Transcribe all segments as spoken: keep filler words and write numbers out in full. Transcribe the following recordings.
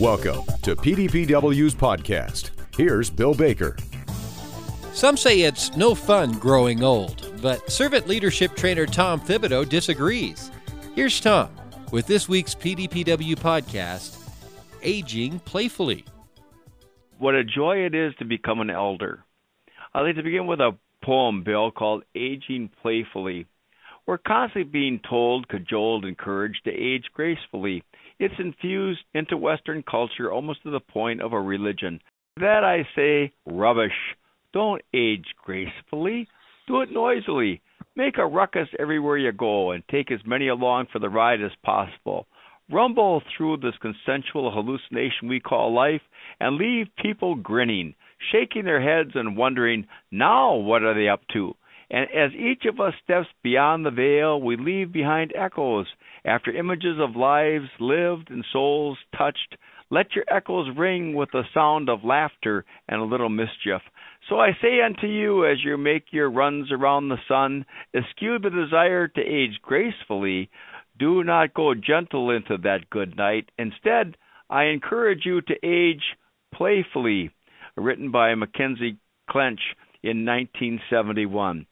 Welcome to P D P W's podcast. Here's Bill Baker. Some say it's no fun growing old, but servant leadership trainer Tom Thibodeau disagrees. Here's Tom with this week's P D P W podcast, Aging Playfully. What a joy it is to become an elder. I'd like to begin with a poem, Bill, called Aging Playfully. We're constantly being told, cajoled, encouraged to age gracefully. It's infused into Western culture almost to the point of a religion. That I say, rubbish. Don't age gracefully. Do it noisily. Make a ruckus everywhere you go and take as many along for the ride as possible. Rumble through this consensual hallucination we call life and leave people grinning, shaking their heads and wondering, now what are they up to? And as each of us steps beyond the veil, we leave behind echoes. After images of lives lived and souls touched, let your echoes ring with the sound of laughter and a little mischief. So I say unto you, as you make your runs around the sun, eschew the desire to age gracefully. Do not go gentle into that good night. Instead, I encourage you to age playfully. Written by Mackenzie Clench in nineteen seventy-one.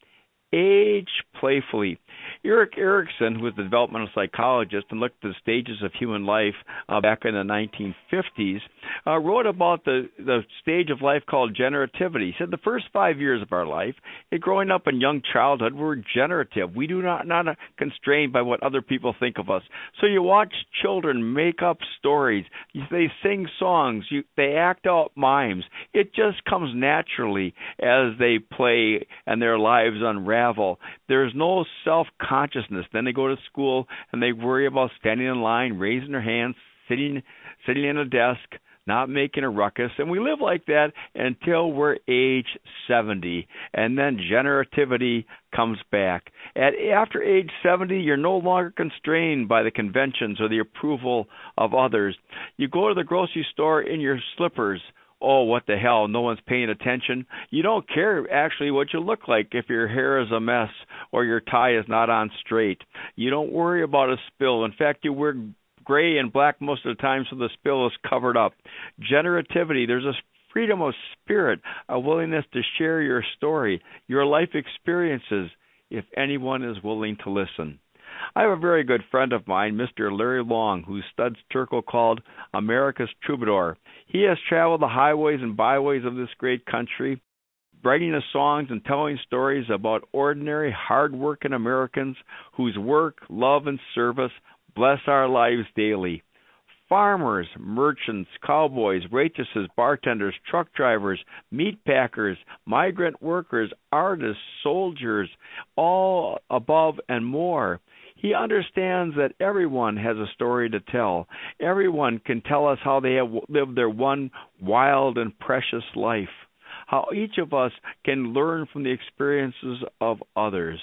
Age playfully. Eric Erickson, who was a developmental psychologist and looked at the stages of human life uh, back in the nineteen fifties, uh, wrote about the, the stage of life called generativity. He said the first five years of our life, growing up in young childhood, we're generative. We do not not constrained by what other people think of us. So you watch children make up stories. They sing songs. You, they act out mimes. It just comes naturally as they play and their lives unravel. There's no self-consciousness. Then they go to school and they worry about standing in line, raising their hands, sitting sitting at a desk, not making a ruckus. And we live like that until we're age seventy. And then generativity comes back. At after age seventy, you're no longer constrained by the conventions or the approval of others. You go to the grocery store in your slippers. Oh, what the hell, no one's paying attention. You don't care actually what you look like if your hair is a mess or your tie is not on straight. You don't worry about a spill. In fact, you wear gray and black most of the time so the spill is covered up. Generativity, there's a freedom of spirit, a willingness to share your story, your life experiences, if anyone is willing to listen. I have a very good friend of mine, Mister Larry Long, who Studs Terkel called America's Troubadour. He has traveled the highways and byways of this great country, writing his songs and telling stories about ordinary, hard-working Americans whose work, love, and service bless our lives daily. Farmers, merchants, cowboys, waitresses, bartenders, truck drivers, meat packers, migrant workers, artists, soldiers, all above and more. He understands that everyone has a story to tell. Everyone can tell us how they have lived their one wild and precious life, how each of us can learn from the experiences of others.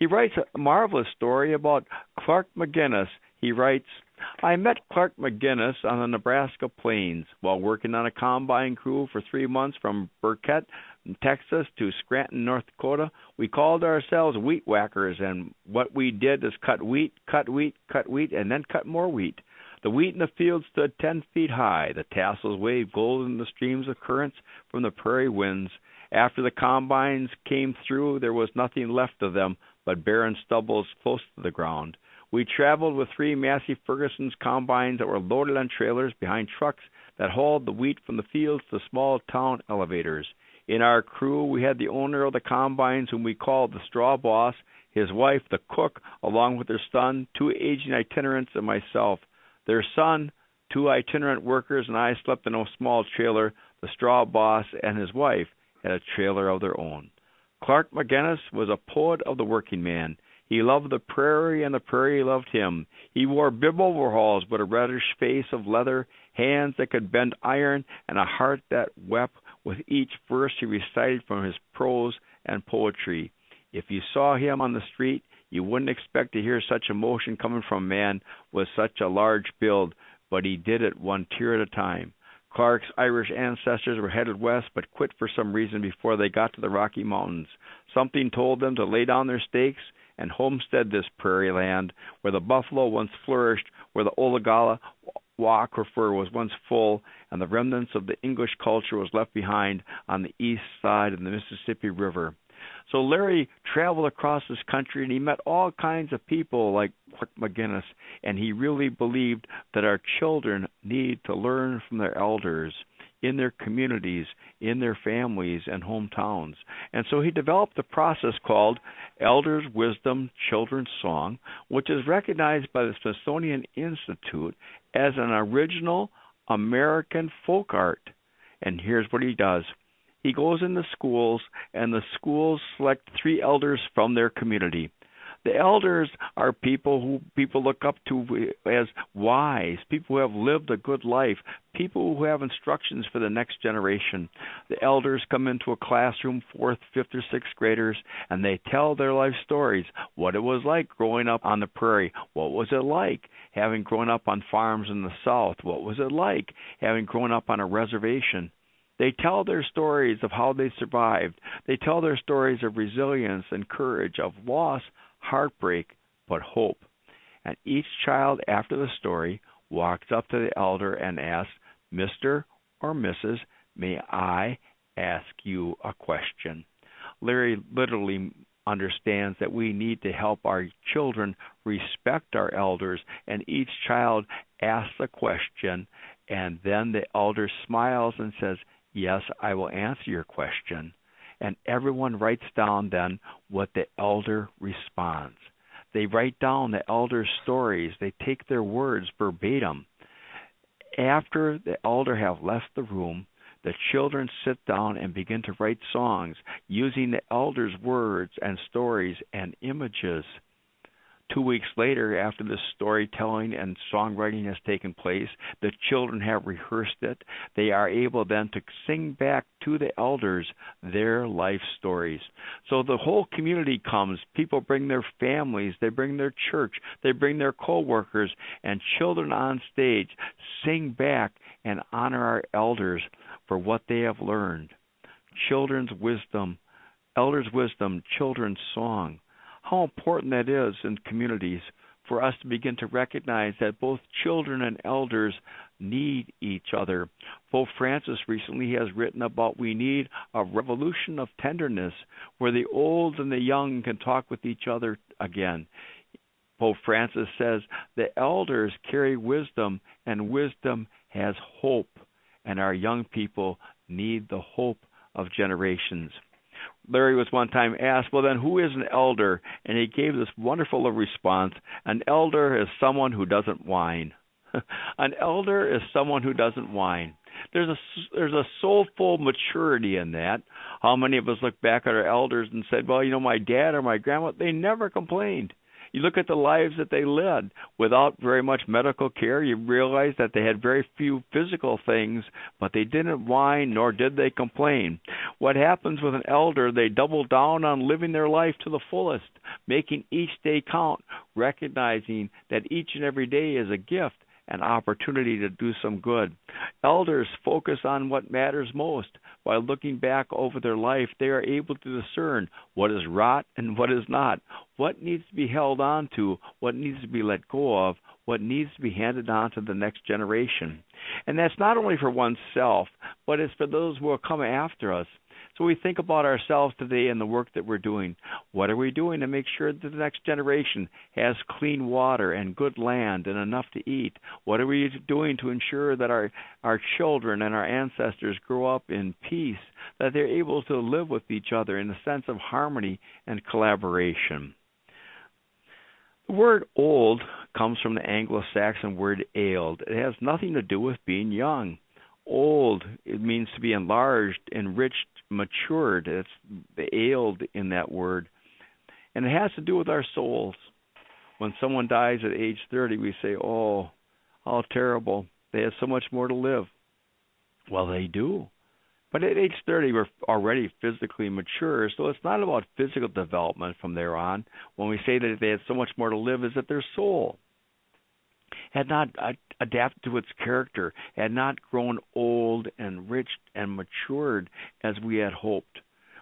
He writes a marvelous story about Clark McGinnis. He writes, I met Clark McGinnis on the Nebraska plains while working on a combine crew for three months from Burkett, Texas to Scranton, North Dakota. We called ourselves wheat whackers, and what we did is cut wheat, cut wheat, cut wheat, and then cut more wheat. The wheat in the field stood ten feet high. The tassels waved gold in the streams of currents from the prairie winds. After the combines came through, there was nothing left of them but barren stubbles close to the ground. We traveled with three Massey Ferguson's combines that were loaded on trailers behind trucks that hauled the wheat from the fields to small town elevators. In our crew, we had the owner of the combines, whom we called the straw boss, his wife, the cook, along with their son, two aging itinerants, and myself. Their son, two itinerant workers, and I slept in a small trailer. The straw boss and his wife had a trailer of their own. Clark McGinnis was a poet of the working man. He loved the prairie, and the prairie loved him. He wore bib overalls, but a reddish face of leather, hands that could bend iron, and a heart that wept with each verse he recited from his prose and poetry. If you saw him on the street, you wouldn't expect to hear such emotion coming from a man with such a large build, but he did it one tear at a time. Clark's Irish ancestors were headed west, but quit for some reason before they got to the Rocky Mountains. Something told them to lay down their stakes and homestead this prairie land where the buffalo once flourished, where the oligala walk or fur was once full, and the remnants of the English culture was left behind on the east side of the Mississippi River. So Larry traveled across this country, and he met all kinds of people like Clark McGinnis, and he really believed that our children need to learn from their elders in their communities, in their families and hometowns. And so he developed a process called Elders Wisdom Children's Song, which is recognized by the Smithsonian Institute as an original American folk art. And here's what he does. He goes into schools, and the schools select three elders from their community. The elders are people who people look up to as wise, people who have lived a good life, people who have instructions for the next generation. The elders come into a classroom, fourth, fifth, or sixth graders, and they tell their life stories, what it was like growing up on the prairie. What was it like having grown up on farms in the South? What was it like having grown up on a reservation? They tell their stories of how they survived. They tell their stories of resilience and courage, of loss, heartbreak, but hope. And each child after the story walks up to the elder and asks, "Mister or Missus, may I ask you a question?" Larry literally understands that we need to help our children respect our elders, and each child asks a question, and then the elder smiles and says, "Yes, I will answer your question." And everyone writes down then what the elder responds. They write down the elder's stories. They take their words verbatim. After the elder have left the room, the children sit down and begin to write songs using the elder's words and stories and images. Two weeks later, after the storytelling and songwriting has taken place, the children have rehearsed it. They are able then to sing back to the elders their life stories. So the whole community comes. People bring their families. They bring their church. They bring their co-workers. And children on stage sing back and honor our elders for what they have learned. Children's Wisdom, Elders' Wisdom, Children's Song. How important that is in communities for us to begin to recognize that both children and elders need each other. Pope Francis recently has written about we need a revolution of tenderness where the old and the young can talk with each other again. Pope Francis says the elders carry wisdom, and wisdom has hope, and our young people need the hope of generations. Larry was one time asked, well, then who is an elder? And he gave this wonderful response. An elder is someone who doesn't whine. An elder is someone who doesn't whine. There's a, there's a soulful maturity in that. How many of us look back at our elders and said, well, you know, my dad or my grandma, they never complained. You look at the lives that they led without very much medical care. You realize that they had very few physical things, but they didn't whine nor did they complain. What happens with an elder, they double down on living their life to the fullest, making each day count, recognizing that each and every day is a gift, an opportunity to do some good. Elders focus on what matters most. By looking back over their life, they are able to discern what is rot and what is not, what needs to be held on to, what needs to be let go of, what needs to be handed on to the next generation. And that's not only for oneself, but it's for those who will come after us. So we think about ourselves today and the work that we're doing. What are we doing to make sure that the next generation has clean water and good land and enough to eat? What are we doing to ensure that our, our children and our ancestors grow up in peace, that they're able to live with each other in a sense of harmony and collaboration? The word old comes from the Anglo-Saxon word ailed. It has nothing to do with being young. Old, it means to be enlarged, enriched, matured. It's the ailed in that word. And it has to do with our souls. When someone dies at age thirty, we say, oh, how terrible. They have so much more to live. Well, they do. But at age thirty, we're already physically mature, so it's not about physical development from there on. When we say that they had so much more to live, is that their soul had not adapted to its character, had not grown old, enriched, and matured as we had hoped.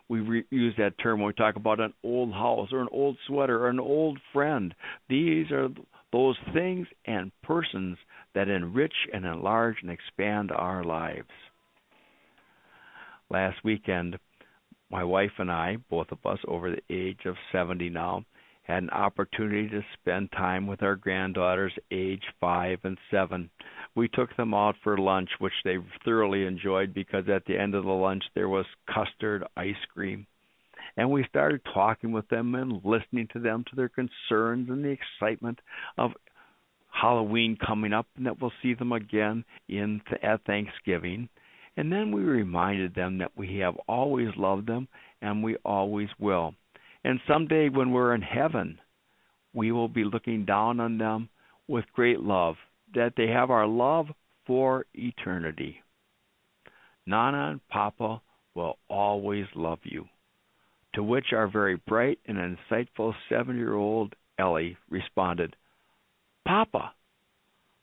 We re- use that term when we talk about an old house or an old sweater or an old friend. These are those things and persons that enrich and enlarge and expand our lives. Last weekend, my wife and I, both of us over the age of seventy now, had an opportunity to spend time with our granddaughters age five and seven. We took them out for lunch, which they thoroughly enjoyed because at the end of the lunch there was custard ice cream. And we started talking with them and listening to them, to their concerns and the excitement of Halloween coming up, and that we'll see them again in th- at Thanksgiving. And then we reminded them that we have always loved them and we always will. And someday when we're in heaven, we will be looking down on them with great love, that they have our love for eternity. Nana and Papa will always love you. To which our very bright and insightful seven-year-old Ellie responded, "Papa,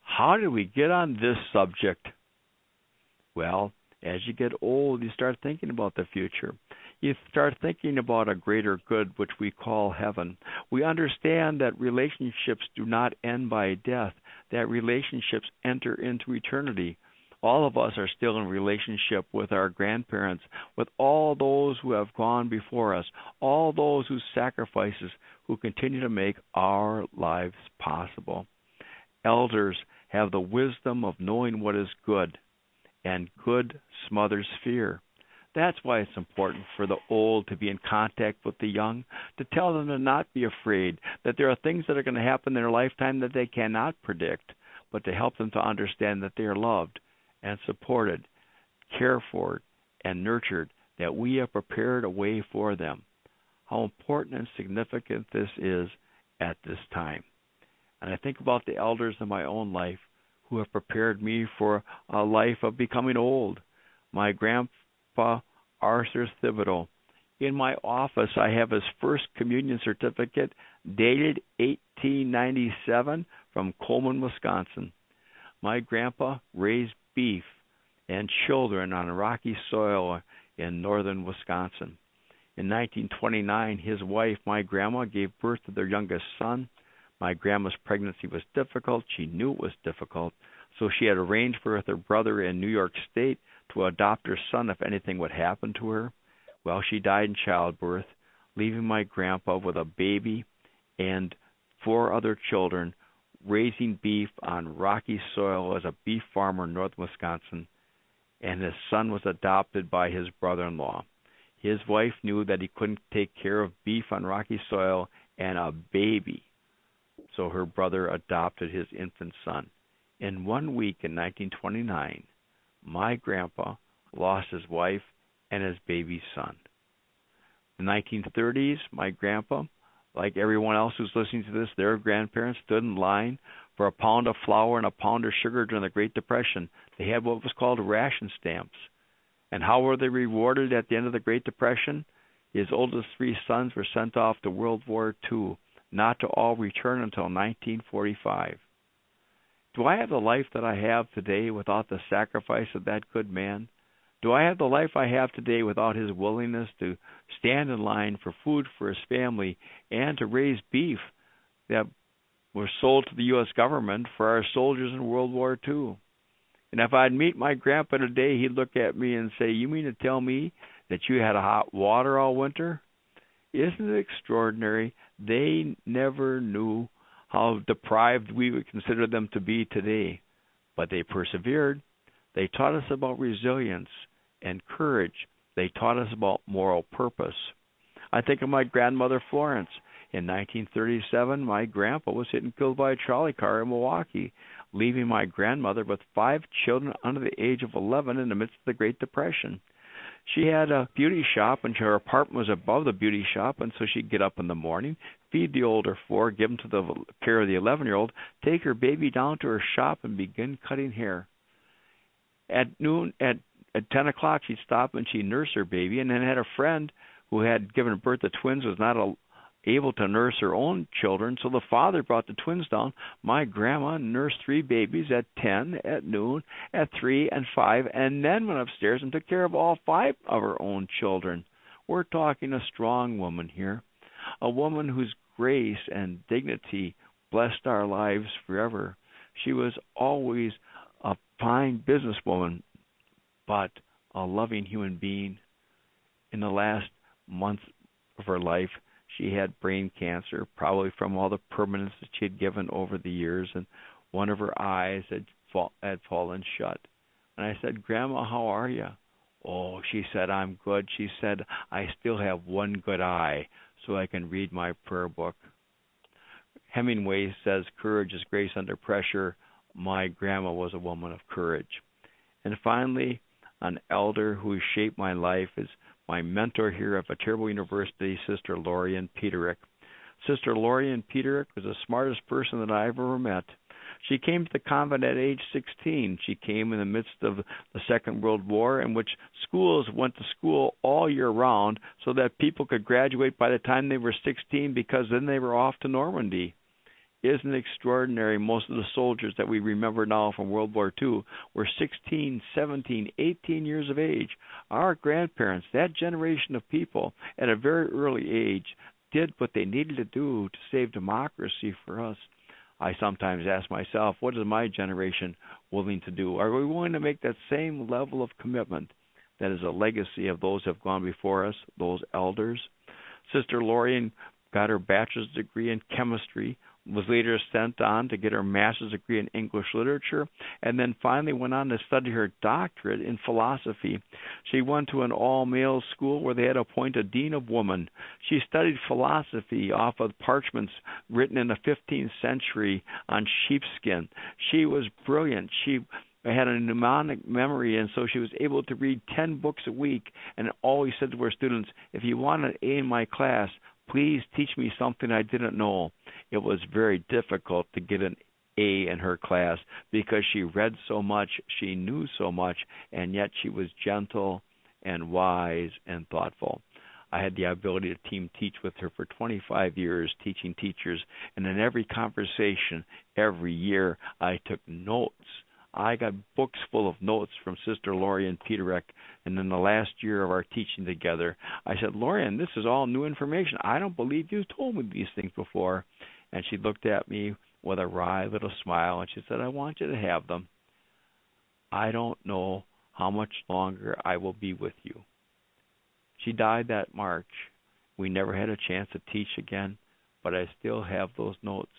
how did we get on this subject?" Well, as you get old, you start thinking about the future. You start thinking about a greater good, which we call heaven. We understand that relationships do not end by death, that relationships enter into eternity. All of us are still in relationship with our grandparents, with all those who have gone before us, all those whose sacrifices, who continue to make our lives possible. Elders have the wisdom of knowing what is good, and good smothers fear. That's why it's important for the old to be in contact with the young, to tell them to not be afraid, that there are things that are going to happen in their lifetime that they cannot predict, but to help them to understand that they are loved and supported, cared for, and nurtured, that we have prepared a way for them. How important and significant this is at this time. And I think about the elders in my own life who have prepared me for a life of becoming old. My grandpa, Arthur Thibodeau. In my office, I have his first communion certificate dated eighteen ninety-seven from Coleman, Wisconsin. My grandpa raised beef and children on rocky soil in northern Wisconsin. In nineteen twenty-nine, his wife, my grandma, gave birth to their youngest son. My grandma's pregnancy was difficult. She knew it was difficult, so she had arranged for her brother in New York State to adopt her son if anything would happen to her. Well, she died in childbirth, leaving my grandpa with a baby and four other children, raising beef on rocky soil as a beef farmer in north Wisconsin, and his son was adopted by his brother-in-law. His wife knew that he couldn't take care of beef on rocky soil and a baby, so her brother adopted his infant son. In one week in nineteen twenty-nine, my grandpa lost his wife and his baby son. In the nineteen thirties, my grandpa, like everyone else who's listening to this, their grandparents stood in line for a pound of flour and a pound of sugar during the Great Depression. They had what was called ration stamps. And how were they rewarded at the end of the Great Depression? His oldest three sons were sent off to World War Two, not to all return until nineteen forty-five. Do I have the life that I have today without the sacrifice of that good man? Do I have the life I have today without his willingness to stand in line for food for his family and to raise beef that was sold to the U S government for our soldiers in World War Two? And if I'd meet my grandpa today, he'd look at me and say, "You mean to tell me that you had hot water all winter?" Isn't it extraordinary? They never knew how deprived we would consider them to be today, but they persevered. They taught us about resilience and courage. They taught us about moral purpose. I think of my grandmother Florence. In nineteen thirty-seven, my grandpa was hit and killed by a trolley car in Milwaukee, leaving my grandmother with five children under the age of eleven in the midst of the Great Depression. She had a beauty shop, and her apartment was above the beauty shop, and so she'd get up in the morning, feed the older four, give them to the care of the eleven-year-old, take her baby down to her shop, and begin cutting hair. At noon, at, at ten o'clock, she'd stop and she nursed her baby, and then had a friend who had given birth to twins, was not a, able to nurse her own children, so the father brought the twins down. My grandma nursed three babies at ten, at noon, at three, and five, and then went upstairs and took care of all five of her own children. We're talking a strong woman here, a woman whose grace and dignity blessed our lives forever. She was always a fine businesswoman, but a loving human being. In the last month of her life, she had brain cancer, probably from all the permanence that she had given over the years, and one of her eyes had, fall, had fallen shut. And I said, "Grandma, how are you?" "Oh," she said, "I'm good." She said, "I still have one good eye, so I can read my prayer book." Hemingway says, "Courage is grace under pressure." My grandma was a woman of courage. And finally, an elder who shaped my life is my mentor here at Viterbo University, Sister Lorian Peterek. Sister Lorian Peterek was the smartest person that I ever met. She came to the convent at age sixteen. She came in the midst of the Second World War, in which schools went to school all year round so that people could graduate by the time they were sixteen, because then they were off to Normandy. Isn't it extraordinary? Most of the soldiers that we remember now from World War Two were sixteen, seventeen, eighteen years of age. Our grandparents, that generation of people, at a very early age, did what they needed to do to save democracy for us. I sometimes ask myself, what is my generation willing to do? Are we willing to make that same level of commitment that is a legacy of those who have gone before us, those elders? Sister Lorian got her bachelor's degree in chemistry, was later sent on to get her master's degree in English literature, and then finally went on to study her doctorate in philosophy. She went to an all-male school where they had appointed a dean of women. She studied philosophy off of parchments written in the fifteenth century on sheepskin. She was brilliant. She had a mnemonic memory, and so she was able to read ten books a week, and always said to her students, "If you want an A in my class, please teach me something I didn't know." It was very difficult to get an A in her class because she read so much, she knew so much, and yet she was gentle and wise and thoughtful. I had the ability to team teach with her for twenty-five years, teaching teachers, and in every conversation, every year, I took notes. I got books full of notes from Sister Lorian Peterek, and in the last year of our teaching together, I said, "Lorian, this is all new information. I don't believe you told me these things before." And she looked at me with a wry little smile, and she said, "I want you to have them. I don't know how much longer I will be with you." She died that March. We never had a chance to teach again, but I still have those notes.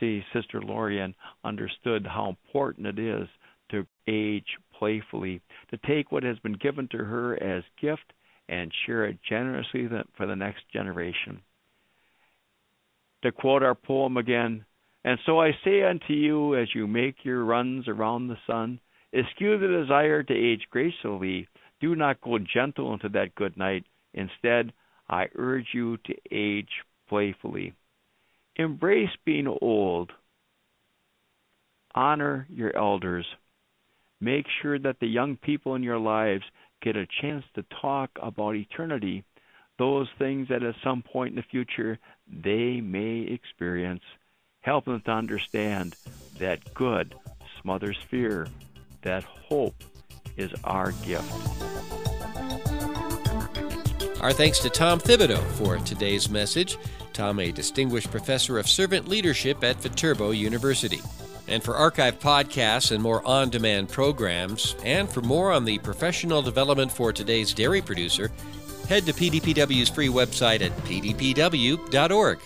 See, Sister Lorian understood how important it is to age playfully, to take what has been given to her as gift and share it generously for the next generation. To quote our poem again, "And so I say unto you, as you make your runs around the sun, eschew the desire to age gracefully. Do not go gentle into that good night. Instead, I urge you to age playfully. Embrace being old. Honor your elders. Make sure that the young people in your lives get a chance to talk about eternity, those things that at some point in the future they may experience. Help them to understand that good smothers fear, that hope is our gift." Our thanks to Tom Thibodeau for today's message. Tom, a distinguished professor of servant leadership at Viterbo University. And for archived podcasts and more on-demand programs, and for more on the professional development for today's dairy producer, head to P D P W's free website at p d p w dot org.